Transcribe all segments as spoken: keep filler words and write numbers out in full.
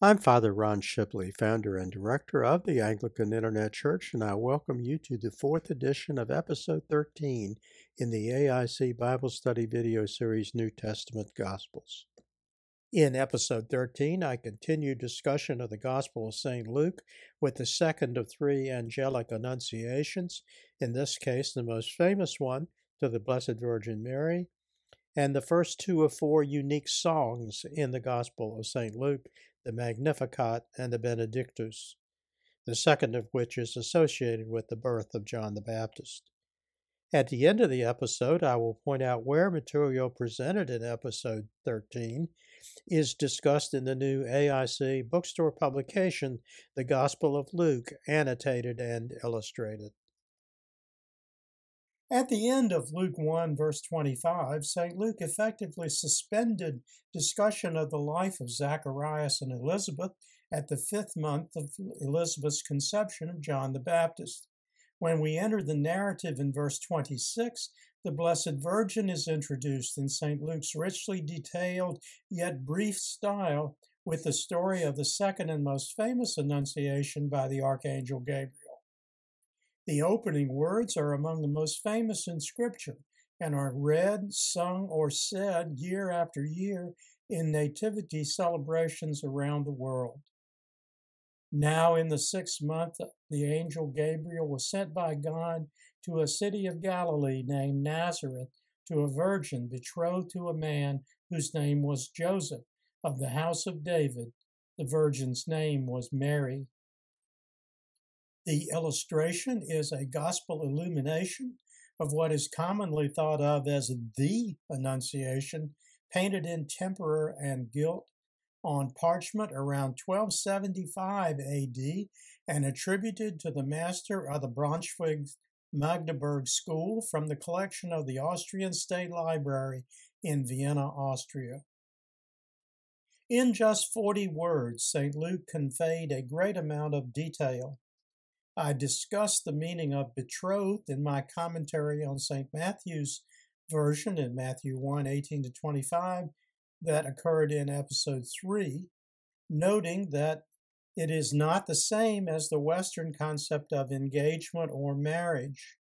I'm Father Ron Shipley, founder and director of the Anglican Internet Church, and I welcome you to the fourth edition of Episode thirteen in the A I C Bible Study video series, New Testament Gospels. In Episode thirteen, I continue discussion of the Gospel of Saint Luke with the second of three angelic annunciations, in this case the most famous one to the Blessed Virgin Mary, and the first two of four unique songs in the Gospel of Saint Luke, the Magnificat and the Benedictus, the second of which is associated with the birth of John the Baptist. At the end of the episode, I will point out where material presented in Episode thirteen is discussed in the new A I C bookstore publication, The Gospel of Luke, Annotated and Illustrated. At the end of Luke one, verse twenty-five, Saint Luke effectively suspended discussion of the life of Zacharias and Elizabeth at the fifth month of Elizabeth's conception of John the Baptist. When we enter the narrative in verse twenty-six, the Blessed Virgin is introduced in Saint Luke's richly detailed yet brief style with the story of the second and most famous annunciation by the Archangel Gabriel. The opening words are among the most famous in Scripture and are read, sung, or said year after year in nativity celebrations around the world. Now in the sixth month, the angel Gabriel was sent by God to a city of Galilee named Nazareth to a virgin betrothed to a man whose name was Joseph of the house of David. The virgin's name was Mary. The illustration is a gospel illumination of what is commonly thought of as the Annunciation, painted in tempera and gilt on parchment around twelve seventy-five A D and attributed to the master of the Braunschweig Magdeburg School from the collection of the Austrian State Library in Vienna, Austria. In just forty words, Saint Luke conveyed a great amount of detail. I discussed the meaning of betrothed in my commentary on Saint Matthew's version in Matthew one, eighteen to twenty-five that occurred in Episode three, noting that it is not the same as the Western concept of engagement or marriage.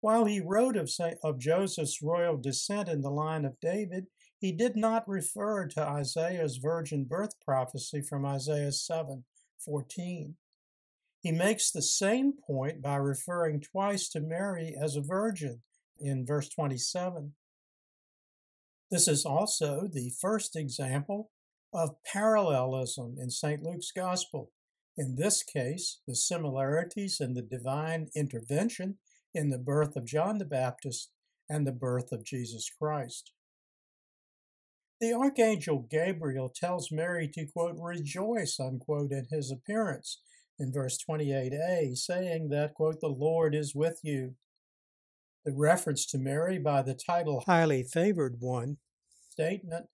While he wrote of, Saint, of Joseph's royal descent in the line of David, he did not refer to Isaiah's virgin birth prophecy from Isaiah seven fourteen. He makes the same point by referring twice to Mary as a virgin in verse twenty-seven. This is also the first example of parallelism in Saint Luke's Gospel. In this case, the similarities in the divine intervention in the birth of John the Baptist and the birth of Jesus Christ. The Archangel Gabriel tells Mary to, quote, rejoice, unquote, at his appearance, in verse twenty-eight a, saying that, quote, the Lord is with you. The reference to Mary by the title Highly Favored One statement,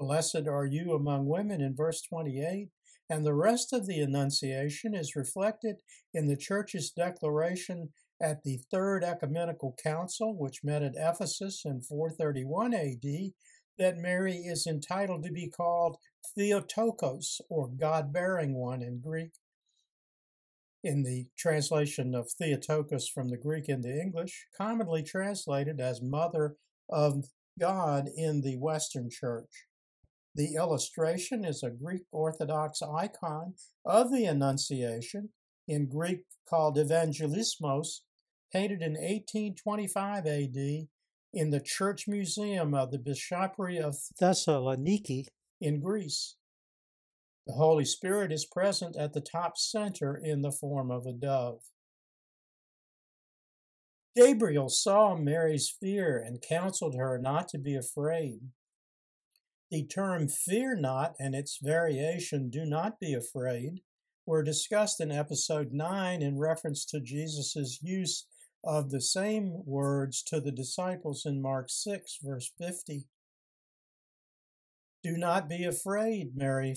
Blessed are you among women, in verse twenty-eight, and the rest of the Annunciation is reflected in the Church's declaration at the Third Ecumenical Council, which met at Ephesus in four thirty-one A D, that Mary is entitled to be called Theotokos, or God-bearing one in Greek. In the translation of Theotokos from the Greek into English, commonly translated as Mother of God in the Western Church. The illustration is a Greek Orthodox icon of the Annunciation, in Greek called Evangelismos, painted in eighteen twenty-five A D in the Church Museum of the Bishopric of Thessaloniki in Greece. The Holy Spirit is present at the top center in the form of a dove. Gabriel saw Mary's fear and counseled her not to be afraid. The term fear not and its variation, do not be afraid, were discussed in Episode nine in reference to Jesus' use of the same words to the disciples in Mark six, verse fifty. Do not be afraid, Mary,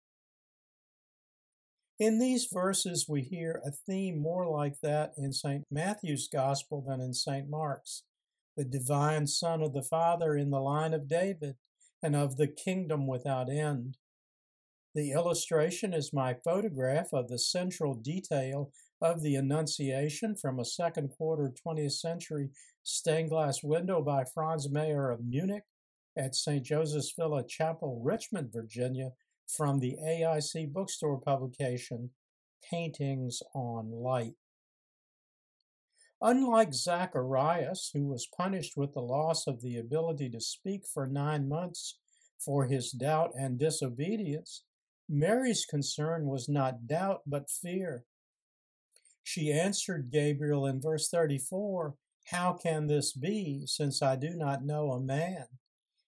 In these verses we hear a theme more like that in Saint Matthew's Gospel than in Saint Mark's, the divine Son of the Father in the line of David, and of the kingdom without end. The illustration is my photograph of the central detail of the Annunciation from a second quarter twentieth century stained glass window by Franz Mayer of Munich at Saint Joseph's Villa Chapel, Richmond, Virginia, from the A I C bookstore publication, Paintings on Light. Unlike Zacharias, who was punished with the loss of the ability to speak for nine months for his doubt and disobedience, Mary's concern was not doubt but fear. She answered Gabriel in verse thirty-four, "How can this be, since I do not know a man?"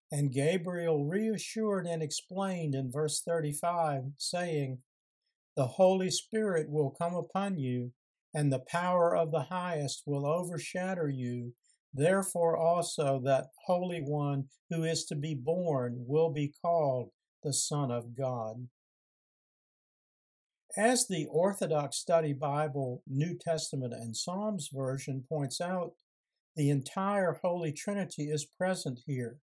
And Gabriel reassured and explained in verse thirty-five, saying, "The Holy Spirit will come upon you, and the power of the highest will overshadow you. Therefore also that Holy One who is to be born will be called the Son of God." As the Orthodox Study Bible, New Testament, and Psalms version points out, the entire Holy Trinity is present here,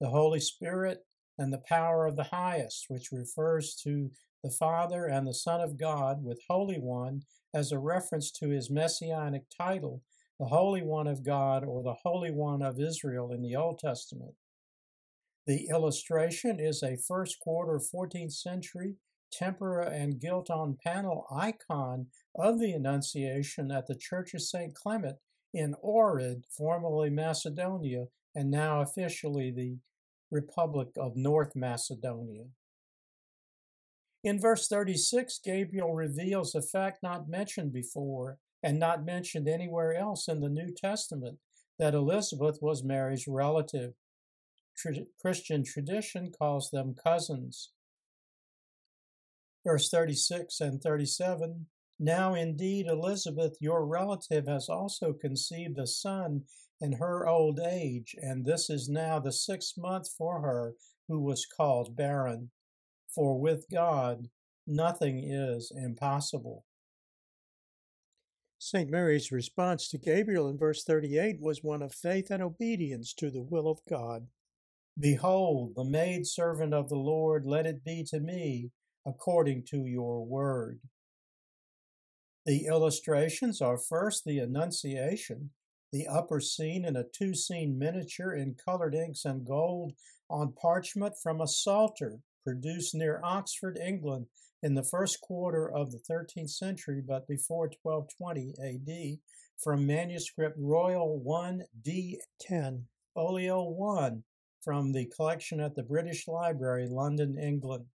the Holy Spirit and the power of the highest, which refers to the Father and the Son of God, with Holy One as a reference to his messianic title, the Holy One of God or the Holy One of Israel in the Old Testament. The illustration is a first quarter fourteenth century tempera and gilt on panel icon of the Annunciation at the Church of Saint Clement in Orid, formerly Macedonia, and now officially the Republic of North Macedonia. In verse thirty-six, Gabriel reveals a fact not mentioned before and not mentioned anywhere else in the New Testament, that Elizabeth was Mary's relative. Tr- Christian tradition calls them cousins. Verse thirty-six and thirty-seven, "Now indeed Elizabeth, your relative, has also conceived a son in her old age, and this is now the sixth month for her who was called barren. For with God, nothing is impossible." Saint Mary's response to Gabriel in verse thirty-eight was one of faith and obedience to the will of God. "Behold, the maidservant of the Lord, let it be to me according to your word." The illustrations are first the Annunciation, the upper scene in a two-scene miniature in colored inks and gold on parchment from a psalter produced near Oxford, England, in the first quarter of the thirteenth century, but before twelve twenty A D, from manuscript Royal one D ten, folio one, from the collection at the British Library, London, England.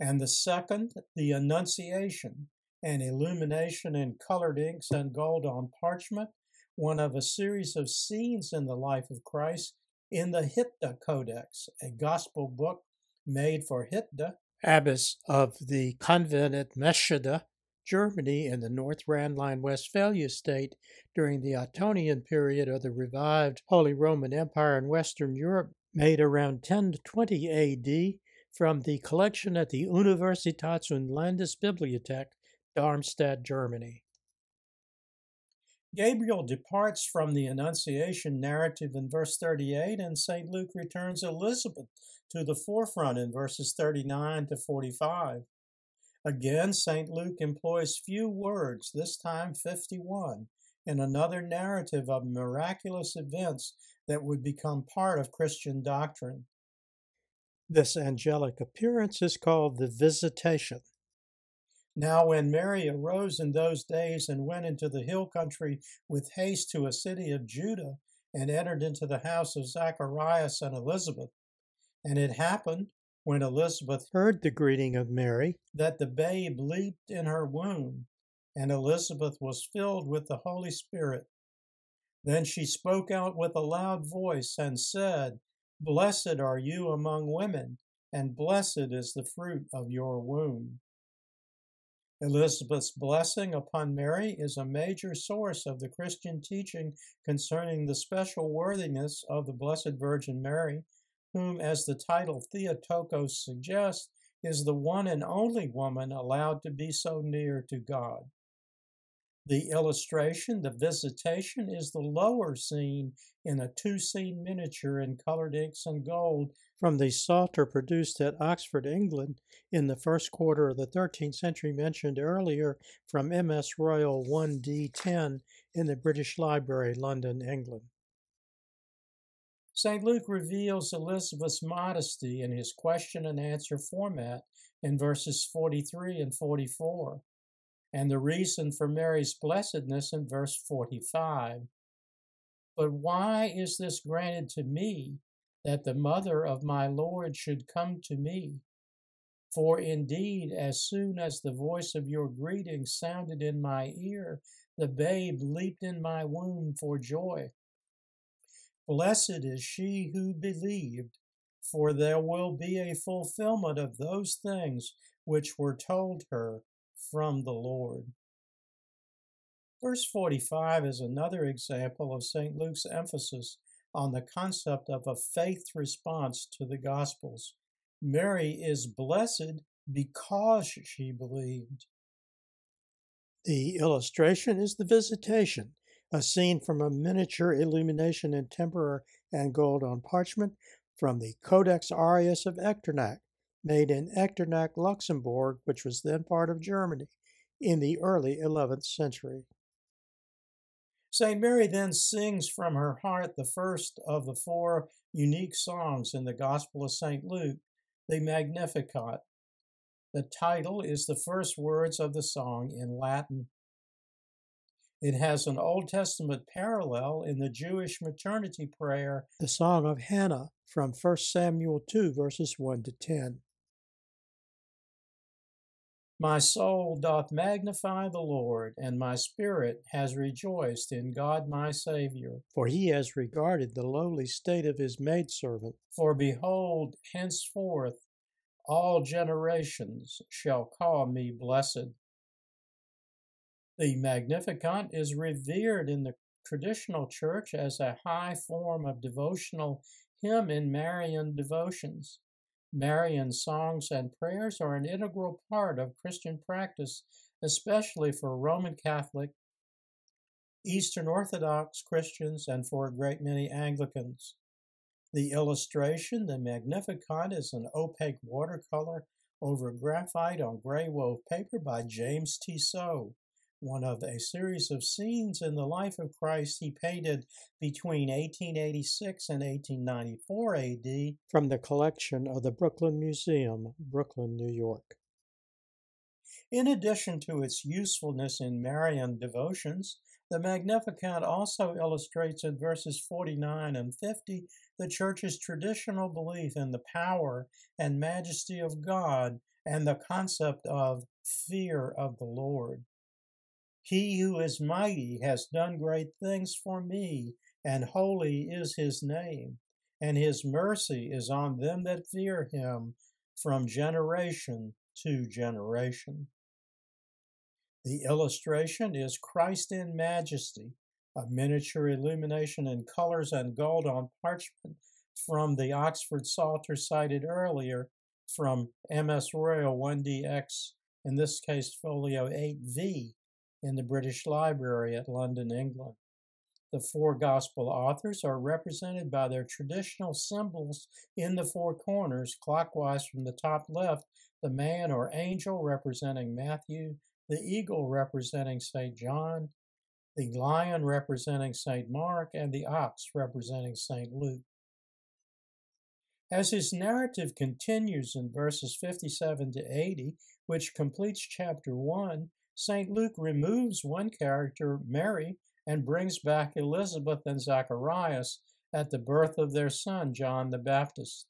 And the second, the Annunciation, an illumination in colored inks and gold on parchment, one of a series of scenes in the life of Christ in the Hitta Codex, a gospel book made for Hitta, abbess of the convent at Meschede, Germany, in the North Rhine-Westphalia state during the Ottonian period of the revived Holy Roman Empire in Western Europe, made around ten twenty A D from the collection at the Universitäts und Landesbibliothek, Darmstadt, Germany. Gabriel departs from the Annunciation narrative in verse thirty-eight, and Saint Luke returns Elizabeth to the forefront in verses thirty-nine to forty-five. Again, Saint Luke employs few words, this time fifty-one, in another narrative of miraculous events that would become part of Christian doctrine. This angelic appearance is called the Visitation. "Now when Mary arose in those days and went into the hill country with haste to a city of Judah, and entered into the house of Zacharias and Elizabeth. And it happened, when Elizabeth heard the greeting of Mary, that the babe leaped in her womb, and Elizabeth was filled with the Holy Spirit. Then she spoke out with a loud voice and said, 'Blessed are you among women, and blessed is the fruit of your womb.'" Elizabeth's blessing upon Mary is a major source of the Christian teaching concerning the special worthiness of the Blessed Virgin Mary, whom, as the title Theotokos suggests, is the one and only woman allowed to be so near to God. The illustration, the visitation, is the lower scene in a two-scene miniature in colored inks and gold from the Psalter produced at Oxford, England, in the first quarter of the thirteenth century mentioned earlier from M S Royal one D ten in the British Library, London, England. Saint Luke reveals Elizabeth's modesty in his question and answer format in verses forty-three and forty-four. And the reason for Mary's blessedness in verse forty-five. But why is this granted to me, that the mother of my Lord should come to me? For indeed, as soon as the voice of your greeting sounded in my ear, the babe leaped in my womb for joy. Blessed is she who believed, for there will be a fulfillment of those things which were told her from the Lord. Verse forty-five is another example of Saint Luke's emphasis on the concept of a faith response to the Gospels. Mary is blessed because she believed. The illustration is the visitation, a scene from a miniature illumination in tempera and gold on parchment from the Codex Aureus of Echternach, made in Echternach, Luxembourg, which was then part of Germany, in the early eleventh century. Saint Mary then sings from her heart the first of the four unique songs in the Gospel of Saint Luke, the Magnificat. The title is the first words of the song in Latin. It has an Old Testament parallel in the Jewish maternity prayer, the Song of Hannah, from First Samuel two, verses one to ten. My soul doth magnify the Lord, and my spirit has rejoiced in God my Savior. For he has regarded the lowly state of his maidservant. For behold, henceforth all generations shall call me blessed. The Magnificat is revered in the traditional church as a high form of devotional hymn in Marian devotions. Marian songs and prayers are an integral part of Christian practice, especially for Roman Catholic, Eastern Orthodox Christians, and for a great many Anglicans. The illustration, the Magnificat, is an opaque watercolor over graphite on gray wove paper by James Tissot, one of a series of scenes in the life of Christ he painted between eighteen eighty-six and eighteen ninety-four A D from the collection of the Brooklyn Museum, Brooklyn, New York. In addition to its usefulness in Marian devotions, the Magnificat also illustrates in verses forty-nine and fifty the Church's traditional belief in the power and majesty of God and the concept of fear of the Lord. He who is mighty has done great things for me, and holy is his name, and his mercy is on them that fear him from generation to generation. The illustration is Christ in Majesty, a miniature illumination in colors and gold on parchment from the Oxford Psalter cited earlier from M S Royal one D X, in this case folio eight V. in the British Library at London, England. The four Gospel authors are represented by their traditional symbols in the four corners, clockwise from the top left, the man or angel representing Matthew, the eagle representing Saint John, the lion representing Saint Mark, and the ox representing Saint Luke. As his narrative continues in verses fifty-seven to eighty, which completes chapter one, Saint Luke removes one character, Mary, and brings back Elizabeth and Zacharias at the birth of their son, John the Baptist.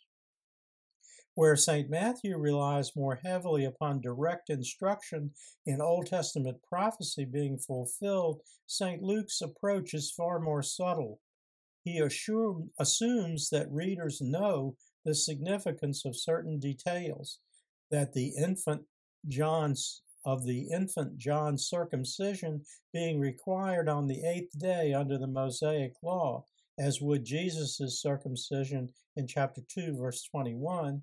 Where Saint Matthew relies more heavily upon direct instruction in Old Testament prophecy being fulfilled, Saint Luke's approach is far more subtle. He assume, assumes that readers know the significance of certain details, that the infant John's of the infant John's circumcision being required on the eighth day under the Mosaic law, as would Jesus' circumcision in chapter two, verse twenty-one,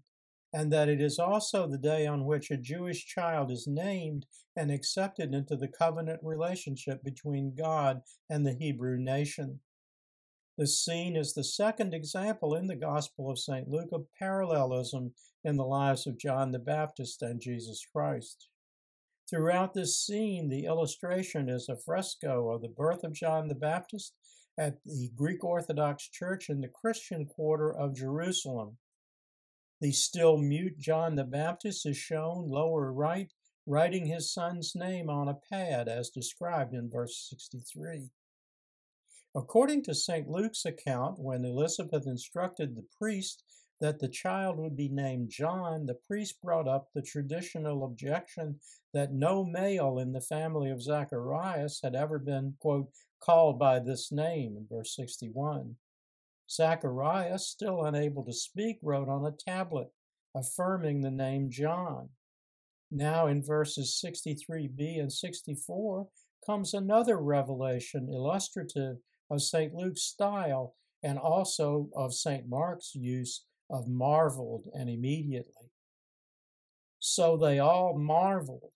and that it is also the day on which a Jewish child is named and accepted into the covenant relationship between God and the Hebrew nation. The scene is the second example in the Gospel of Saint Luke of parallelism in the lives of John the Baptist and Jesus Christ. Throughout this scene, the illustration is a fresco of the birth of John the Baptist at the Greek Orthodox Church in the Christian quarter of Jerusalem. The still mute John the Baptist is shown, lower right, writing his son's name on a pad as described in verse sixty-three. According to Saint Luke's account, when Elizabeth instructed the priest that the child would be named John, the priest brought up the traditional objection that no male in the family of Zacharias had ever been, quote, called by this name, in verse sixty-one. Zacharias, still unable to speak, wrote on a tablet, affirming the name John. Now in verses sixty-three b and sixty-four comes another revelation illustrative of Saint Luke's style and also of Saint Mark's use of marveled and immediately. So they all marveled.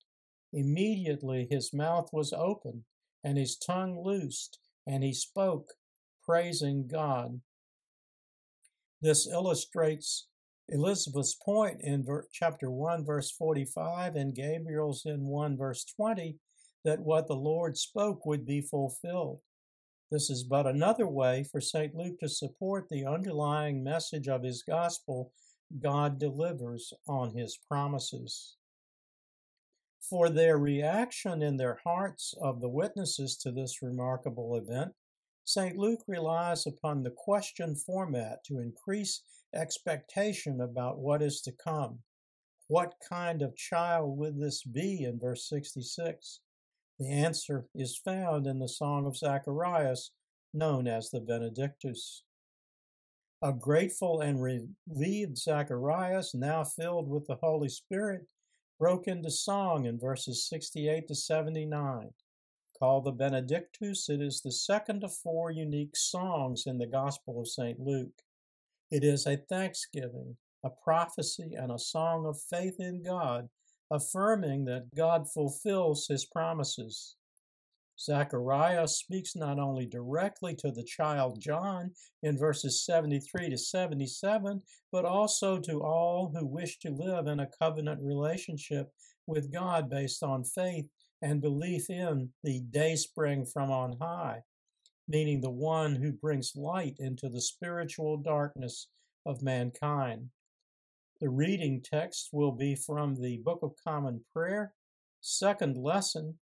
Immediately his mouth was open and his tongue loosed, and he spoke, praising God. This illustrates Elizabeth's point in chapter one, verse forty-five, and Gabriel's in one, verse twenty, that what the Lord spoke would be fulfilled. This is but another way for Saint Luke to support the underlying message of his gospel: God delivers on his promises. For their reaction in their hearts of the witnesses to this remarkable event, Saint Luke relies upon the question format to increase expectation about what is to come. What kind of child would this be in verse sixty-six? The answer is found in the Song of Zacharias, known as the Benedictus. A grateful and relieved Zacharias, now filled with the Holy Spirit, broke into song in verses sixty-eight to seventy-nine. Called the Benedictus, it is the second of four unique songs in the Gospel of Saint Luke. It is a thanksgiving, a prophecy, and a song of faith in God, affirming that God fulfills his promises. Zacharias speaks not only directly to the child John in verses seventy-three to seventy-seven, but also to all who wish to live in a covenant relationship with God based on faith and belief in the dayspring from on high, meaning the one who brings light into the spiritual darkness of mankind. The reading text will be from the Book of Common Prayer, second lesson,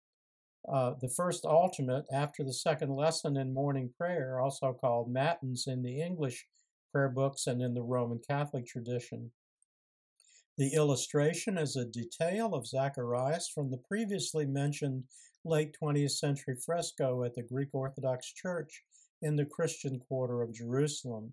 uh, the first alternate after the second lesson in morning prayer, also called Matins in the English prayer books and in the Roman Catholic tradition. The illustration is a detail of Zacharias from the previously mentioned late twentieth century fresco at the Greek Orthodox Church in the Christian quarter of Jerusalem.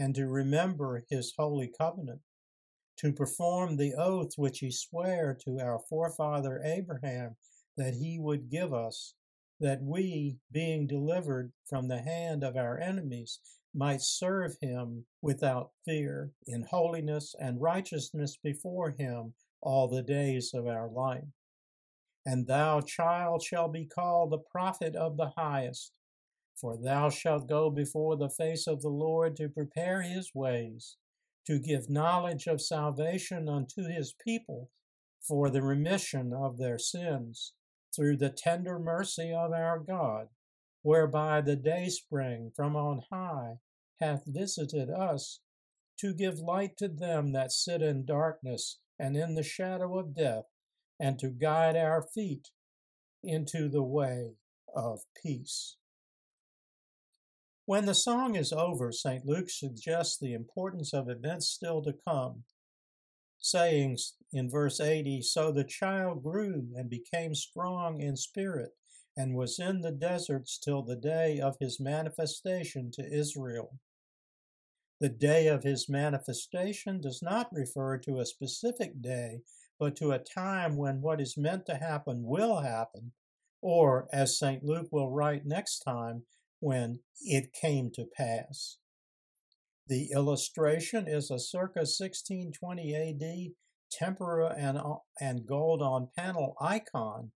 and to remember his holy covenant, to perform the oath which he sware to our forefather Abraham that he would give us, that we, being delivered from the hand of our enemies, might serve him without fear, in holiness and righteousness before him all the days of our life. And thou, child, shall be called the prophet of the highest, for thou shalt go before the face of the Lord to prepare his ways, to give knowledge of salvation unto his people for the remission of their sins, through the tender mercy of our God, whereby the dayspring from on high hath visited us, to give light to them that sit in darkness and in the shadow of death, and to guide our feet into the way of peace. When the song is over, Saint Luke suggests the importance of events still to come, saying in verse eighty, "So the child grew and became strong in spirit, and was in the deserts till the day of his manifestation to Israel." The day of his manifestation does not refer to a specific day, but to a time when what is meant to happen will happen, or, as Saint Luke will write next time, when it came to pass. The illustration is a circa sixteen twenty A D tempera and, and gold on panel icon,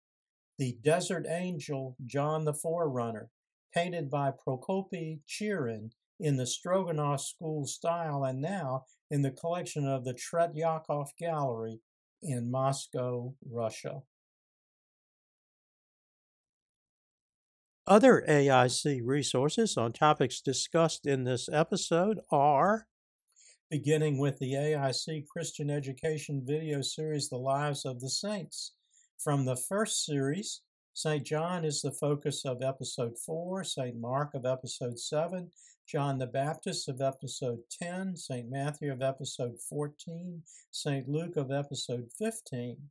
the desert angel John the Forerunner, painted by Prokopi Chirin in the Stroganov School style and now in the collection of the Tretiakov Gallery in Moscow, Russia. Other A I C resources on topics discussed in this episode are, beginning with the A I C Christian Education video series, The Lives of the Saints. From the first series, Saint John is the focus of episode four, Saint Mark of episode seven, John the Baptist of episode ten, Saint Matthew of episode fourteen, Saint Luke of episode fifteen.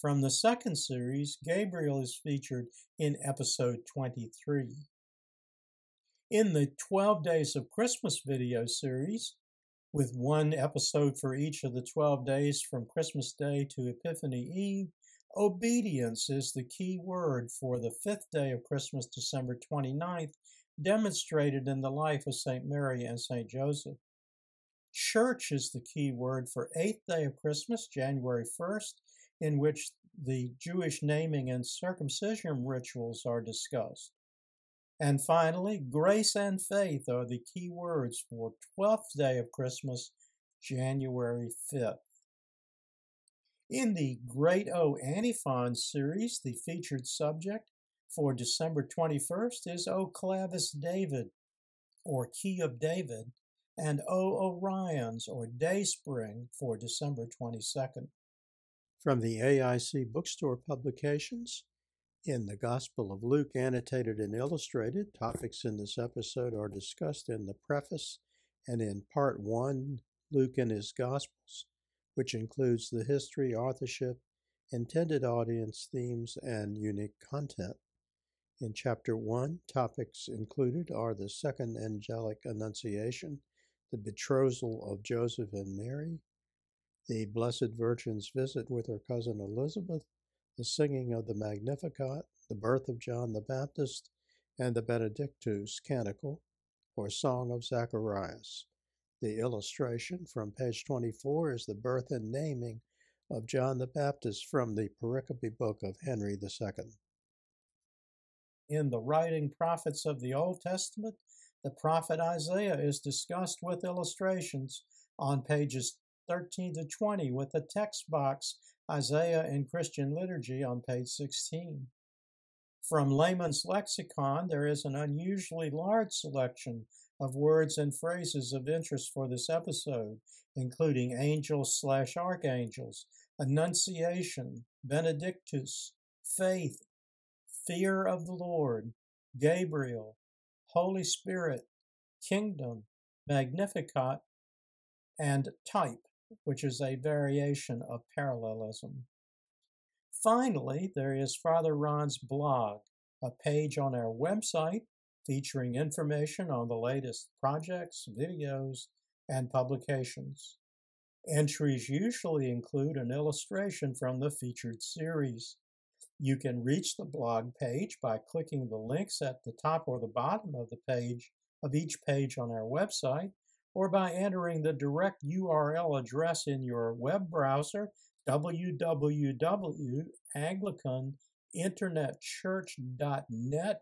From the second series, Gabriel is featured in episode twenty-three. In the twelve Days of Christmas video series, with one episode for each of the twelve days from Christmas Day to Epiphany Eve, obedience is the key word for the fifth day of Christmas, December twenty-ninth, demonstrated in the life of Saint Mary and Saint Joseph. Church is the key word for eighth day of Christmas, January first, in which the Jewish naming and circumcision rituals are discussed. And finally, grace and faith are the key words for twelfth day of Christmas, January fifth. In the Great O Antiphon series, the featured subject for December twenty-first is O Clavis David, or Key of David, and O Orions, or Dayspring, for December twenty-second. From the A I C bookstore publications, in the Gospel of Luke, annotated and illustrated, topics in this episode are discussed in the preface and in Part one, Luke and His Gospels, which includes the history, authorship, intended audience, themes, and unique content. In Chapter one, topics included are the Second Angelic Annunciation, the betrothal of Joseph and Mary, the Blessed Virgin's visit with her cousin Elizabeth, the singing of the Magnificat, the birth of John the Baptist, and the Benedictus canticle, or Song of Zacharias. The illustration from page twenty-four is the birth and naming of John the Baptist from the Prokopi book of Henry the Second. In the writing prophets of the Old Testament, the prophet Isaiah is discussed with illustrations on pages thirteen to twenty, with the text box Isaiah in Christian Liturgy on page sixteen. From Layman's Lexicon, there is an unusually large selection of words and phrases of interest for this episode, including angels slash archangels, annunciation, benedictus, faith, fear of the Lord, Gabriel, Holy Spirit, kingdom, Magnificat, and type, which is a variation of parallelism. Finally, there is Father Ron's blog, a page on our website featuring information on the latest projects, videos, and publications. Entries usually include an illustration from the featured series. You can reach the blog page by clicking the links at the top or the bottom of the page of each page on our website, or by entering the direct U R L address in your web browser, w w w dot anglican internet church dot net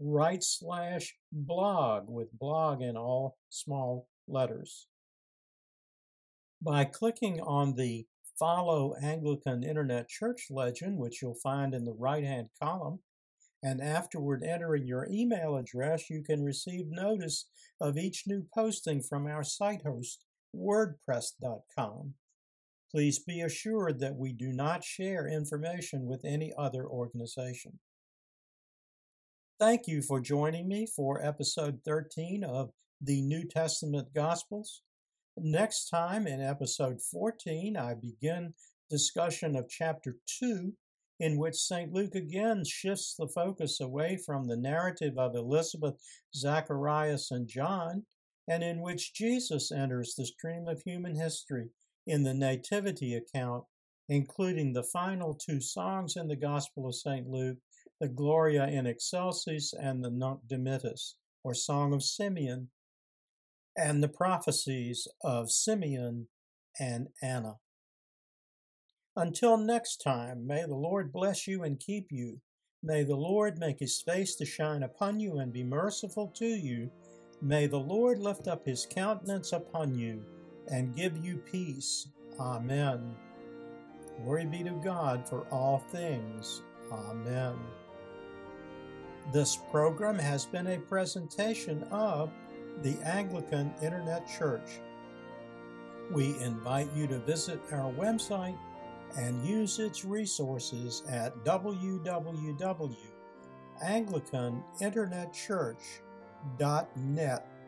right slash blog, with blog in all small letters. By clicking on the Follow Anglican Internet Church legend, which you'll find in the right-hand column, and afterward entering your email address, you can receive notice of each new posting from our site host, WordPress dot com. Please be assured that we do not share information with any other organization. Thank you for joining me for episode thirteen of the New Testament Gospels. Next time, in episode fourteen, I begin discussion of chapter two, in which Saint Luke again shifts the focus away from the narrative of Elizabeth, Zacharias, and John, and in which Jesus enters the stream of human history in the Nativity account, including the final two songs in the Gospel of Saint Luke, the Gloria in Excelsis and the Nunc Dimittis, or Song of Simeon, and the prophecies of Simeon and Anna. Until next time, may the Lord bless you and keep you. May the Lord make his face to shine upon you and be merciful to you. May the Lord lift up his countenance upon you and give you peace. Amen. Glory be to God for all things. Amen. This program has been a presentation of the Anglican Internet Church. We invite you to visit our website and use its resources at w w w dot anglican internet church dot net.